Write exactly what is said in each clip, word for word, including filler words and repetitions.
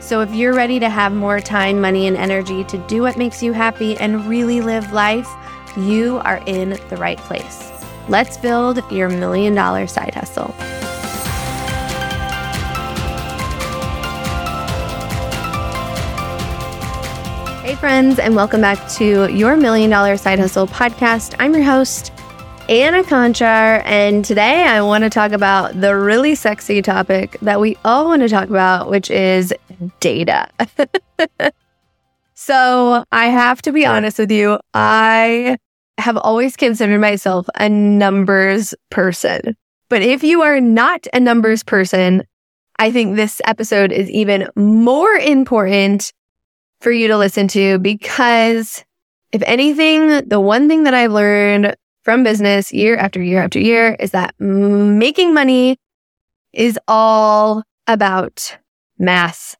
So if you're ready to have more time, money, and energy to do what makes you happy and really live life, you are in the right place. Let's build your million dollar side hustle. Hey friends, and welcome back to Your Million Dollar Side Hustle podcast. I'm your host, Anna Konchar, and today I want to talk about the really sexy topic that we all want to talk about, which is data. So I have to be honest with you, I have always considered myself a numbers person. But if you are not a numbers person, I think this episode is even more important for you to listen to, because if anything, the one thing that I've learned from business year after year after year is that making money is all about math.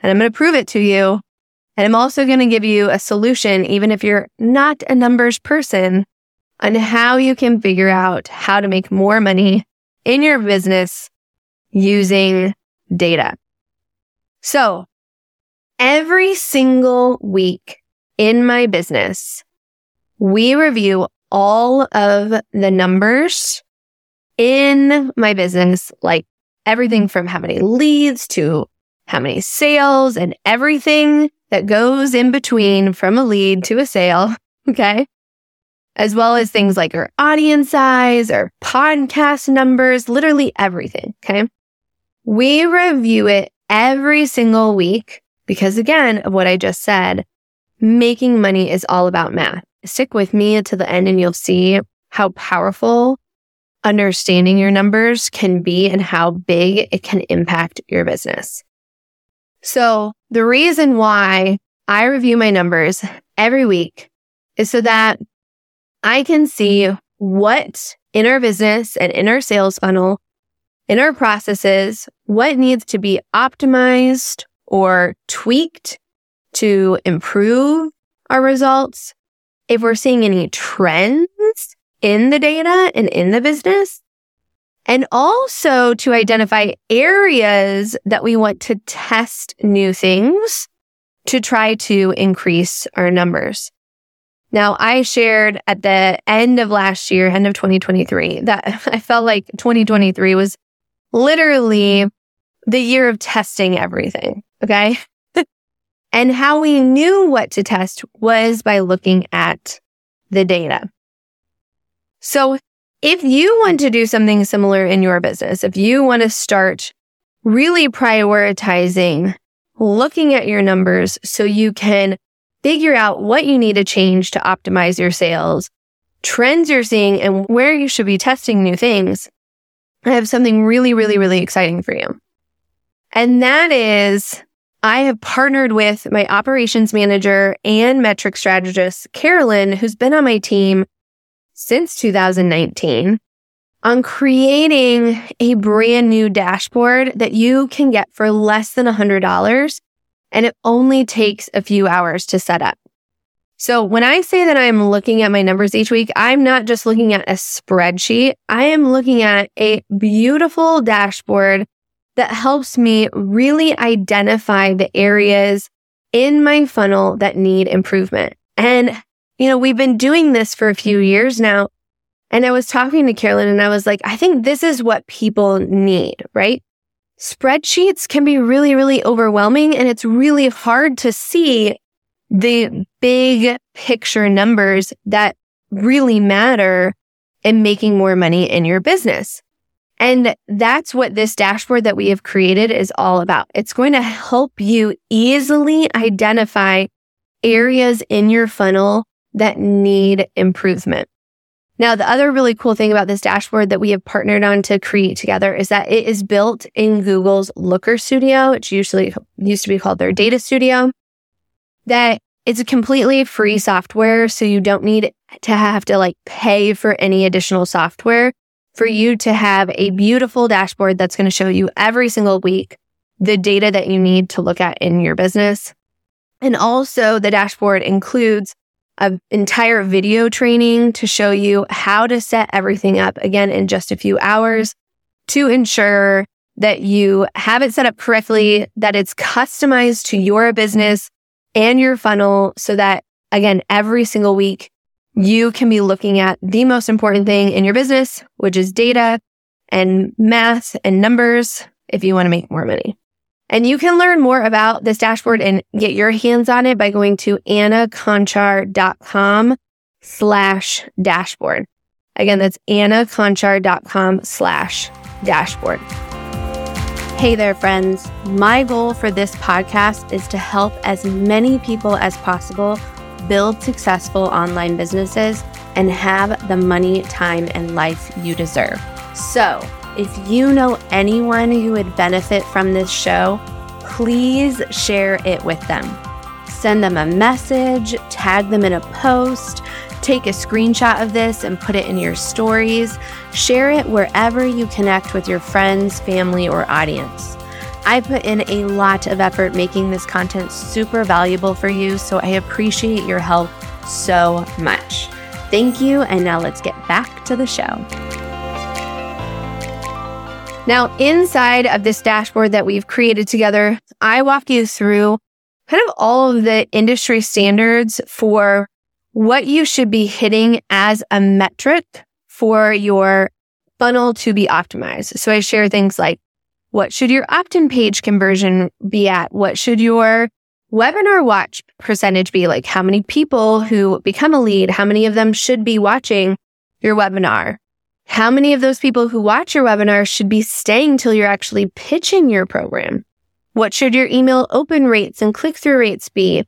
And I'm going to prove it to you. And I'm also going to give you a solution, even if you're not a numbers person, on how you can figure out how to make more money in your business using data. So every single week in my business, we review all of the numbers in my business, like everything from how many leads to how many sales and everything that goes in between from a lead to a sale, okay? As well as things like our audience size, our podcast numbers, literally everything, okay? We review it every single week because, again, of what I just said, making money is all about math. Stick with me to the end and you'll see how powerful understanding your numbers can be and how big it can impact your business. So the reason why I review my numbers every week is so that I can see what in our business and in our sales funnel, in our processes, what needs to be optimized or tweaked to improve our results. If we're seeing any trends in the data and in the business, and also to identify areas that we want to test new things to try to increase our numbers. Now, I shared at the end of last year, end of twenty twenty-three, that I felt like twenty twenty-three was literally the year of testing everything, okay? And how we knew what to test was by looking at the data. So if you want to do something similar in your business, if you want to start really prioritizing looking at your numbers so you can figure out what you need to change to optimize your sales, trends you're seeing, and where you should be testing new things, I have something really, really, really exciting for you. And that is, I have partnered with my operations manager and metric strategist, Carolyn, who's been on my team since two thousand nineteen, on creating a brand new dashboard that you can get for less than one hundred dollars, and it only takes a few hours to set up. So when I say that I'm looking at my numbers each week, I'm not just looking at a spreadsheet. I am looking at a beautiful dashboard that helps me really identify the areas in my funnel that need improvement. And, you know, we've been doing this for a few years now. And I was talking to Carolyn and I was like, I think this is what people need, right? Spreadsheets can be really, really overwhelming, and it's really hard to see the big picture numbers that really matter in making more money in your business. And that's what this dashboard that we have created is all about. It's going to help you easily identify areas in your funnel that need improvement. Now, the other really cool thing about this dashboard that we have partnered on to create together is that it is built in Google's Looker Studio. It's usually used to be called their Data Studio. That it's a completely free software, so you don't need to have to like pay for any additional software for you to have a beautiful dashboard that's going to show you every single week the data that you need to look at in your business. And also the dashboard includes an entire video training to show you how to set everything up, again, in just a few hours, to ensure that you have it set up correctly, that it's customized to your business and your funnel, so that, again, every single week you can be looking at the most important thing in your business, which is data and math and numbers if you want to make more money. And you can learn more about this dashboard and get your hands on it by going to annakonchar.com slash dashboard. Again, that's annakonchar.com slash dashboard. Hey there, friends. My goal for this podcast is to help as many people as possible build successful online businesses and have the money, time, and life you deserve. So, if you know anyone who would benefit from this show, please share it with them. Send them a message, tag them in a post, take a screenshot of this and put it in your stories. Share it wherever you connect with your friends, family, or audience. I put in a lot of effort making this content super valuable for you, so I appreciate your help so much. Thank you, and now let's get back to the show. Now, inside of this dashboard that we've created together, I walk you through kind of all of the industry standards for what you should be hitting as a metric for your funnel to be optimized. So I share things like, what should your opt-in page conversion be at? What should your webinar watch percentage be? Like, how many people who become a lead, how many of them should be watching your webinar? How many of those people who watch your webinar should be staying till you're actually pitching your program? What should your email open rates and click-through rates be?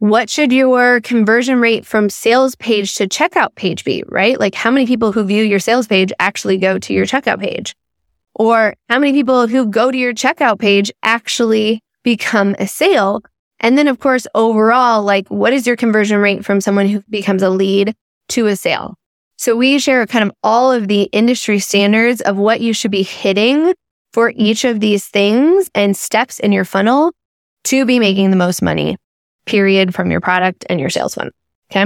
What should your conversion rate from sales page to checkout page be, right? Like, how many people who view your sales page actually go to your checkout page? Or how many people who go to your checkout page actually become a sale? And then, of course, overall, like, what is your conversion rate from someone who becomes a lead to a sale? So we share kind of all of the industry standards of what you should be hitting for each of these things and steps in your funnel to be making the most money, period, from your product and your sales funnel. Okay.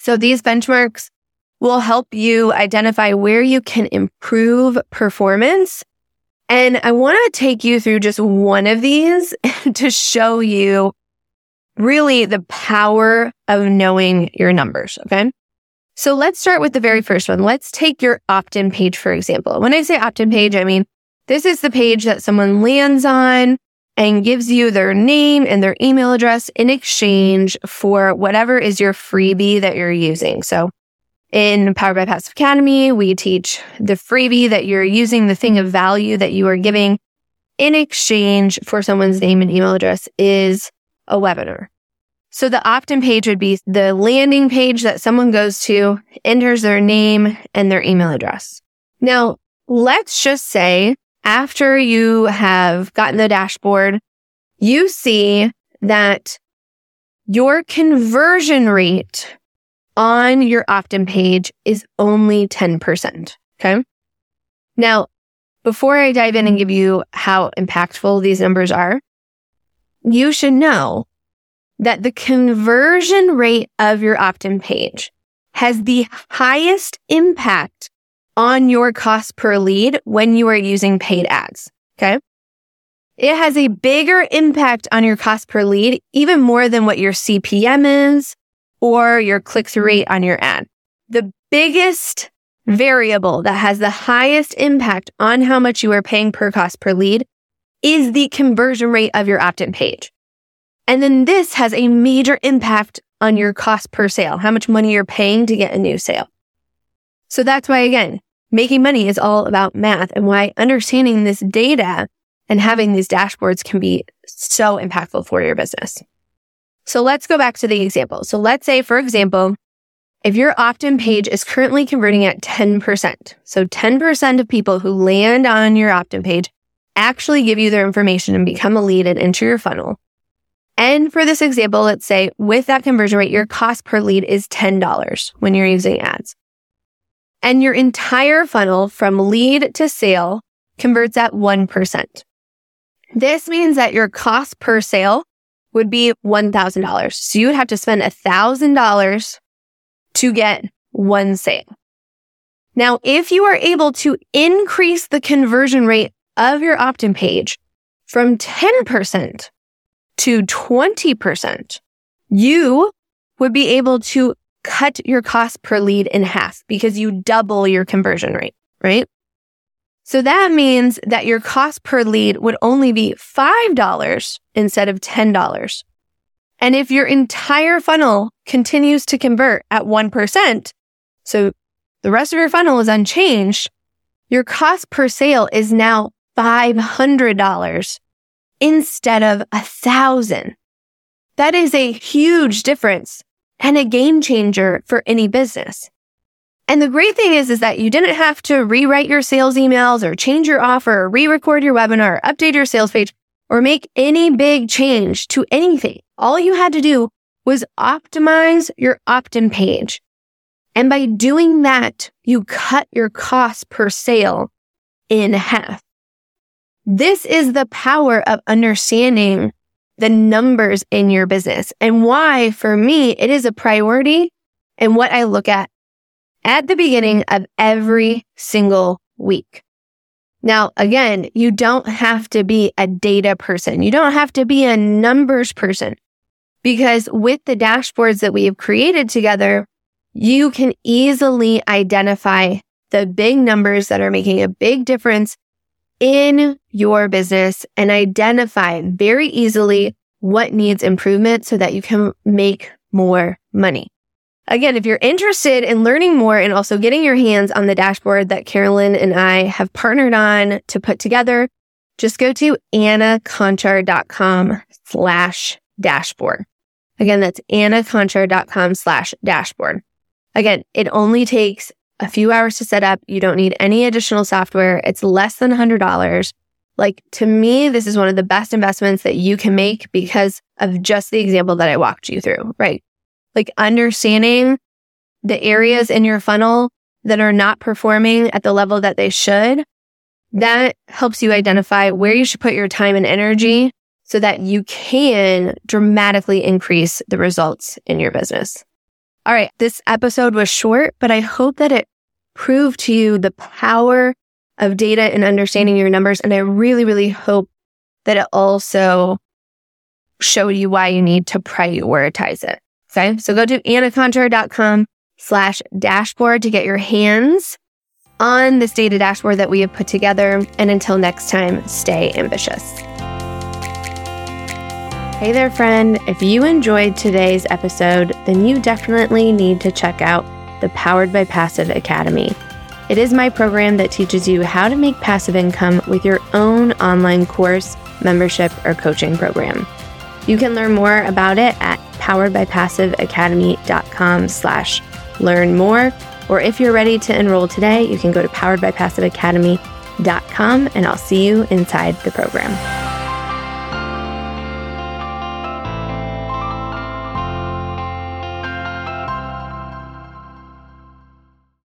So these benchmarks will help you identify where you can improve performance. And I want to take you through just one of these to show you really the power of knowing your numbers. Okay. So let's start with the very first one. Let's take your opt-in page, for example. When I say opt-in page, I mean, this is the page that someone lands on and gives you their name and their email address in exchange for whatever is your freebie that you're using. So in Powered by Passive Academy, we teach the freebie that you're using, the thing of value that you are giving in exchange for someone's name and email address is a webinar. So the opt-in page would be the landing page that someone goes to, enters their name and their email address. Now, let's just say after you have gotten the dashboard, you see that your conversion rate on your opt-in page is only ten percent, okay? Now, before I dive in and give you how impactful these numbers are, you should know that the conversion rate of your opt-in page has the highest impact on your cost per lead when you are using paid ads, okay? It has a bigger impact on your cost per lead, even more than what your C P M is or your click-through rate on your ad. The biggest variable that has the highest impact on how much you are paying per cost per lead is the conversion rate of your opt-in page. And then this has a major impact on your cost per sale, how much money you're paying to get a new sale. So that's why, again, making money is all about math, and why understanding this data and having these dashboards can be so impactful for your business. So let's go back to the example. So let's say, for example, If your opt-in page is currently converting at ten percent, so ten percent of people who land on your opt-in page actually give you their information and become a lead and enter your funnel. And for this example, let's say with that conversion rate, your cost per lead is ten dollars when you're using ads. And your entire funnel from lead to sale converts at one percent. This means that your cost per sale would be one thousand dollars. So you would have to spend one thousand dollars to get one sale. Now, if you are able to increase the conversion rate of your opt-in page from ten percent to twenty percent, you would be able to cut your cost per lead in half because you double your conversion rate, right? So that means that your cost per lead would only be five dollars instead of ten dollars. And if your entire funnel continues to convert at one percent, so the rest of your funnel is unchanged, your cost per sale is now five hundred dollars instead of one thousand dollars. That is a huge difference and a game changer for any business. And the great thing is, is that you didn't have to rewrite your sales emails or change your offer or re-record your webinar, or update your sales page, or make any big change to anything. All you had to do was optimize your opt-in page. And by doing that, you cut your cost per sale in half. This is the power of understanding the numbers in your business and why, for me, it is a priority and what I look at at the beginning of every single week. Now, again, you don't have to be a data person. You don't have to be a numbers person, because with the dashboards that we have created together, you can easily identify the big numbers that are making a big difference in your business and identify very easily what needs improvement so that you can make more money. Again, if you're interested in learning more and also getting your hands on the dashboard that Carolyn and I have partnered on to put together, just go to annakonchar.com slash dashboard. Again, that's annakonchar.com slash dashboard. Again, it only takes a few hours to set up. You don't need any additional software. It's less than one hundred dollars. Like, to me, this is one of the best investments that you can make because of just the example that I walked you through, right? Like, understanding the areas in your funnel that are not performing at the level that they should, that helps you identify where you should put your time and energy so that you can dramatically increase the results in your business. All right, this episode was short, but I hope that it proved to you the power of data and understanding your numbers. And I really, really hope that it also showed you why you need to prioritize it. Okay, so go to annakonchar.com slash dashboard to get your hands on this data dashboard that we have put together. And until next time, stay ambitious. Hey there, friend. If you enjoyed today's episode, then you definitely need to check out the Powered by Passive Academy. It is my program that teaches you how to make passive income with your own online course, membership, or coaching program. You can learn more about it at poweredbypassiveacademy.com slash learn more. Or if you're ready to enroll today, you can go to poweredbypassiveacademy dot com, and I'll see you inside the program.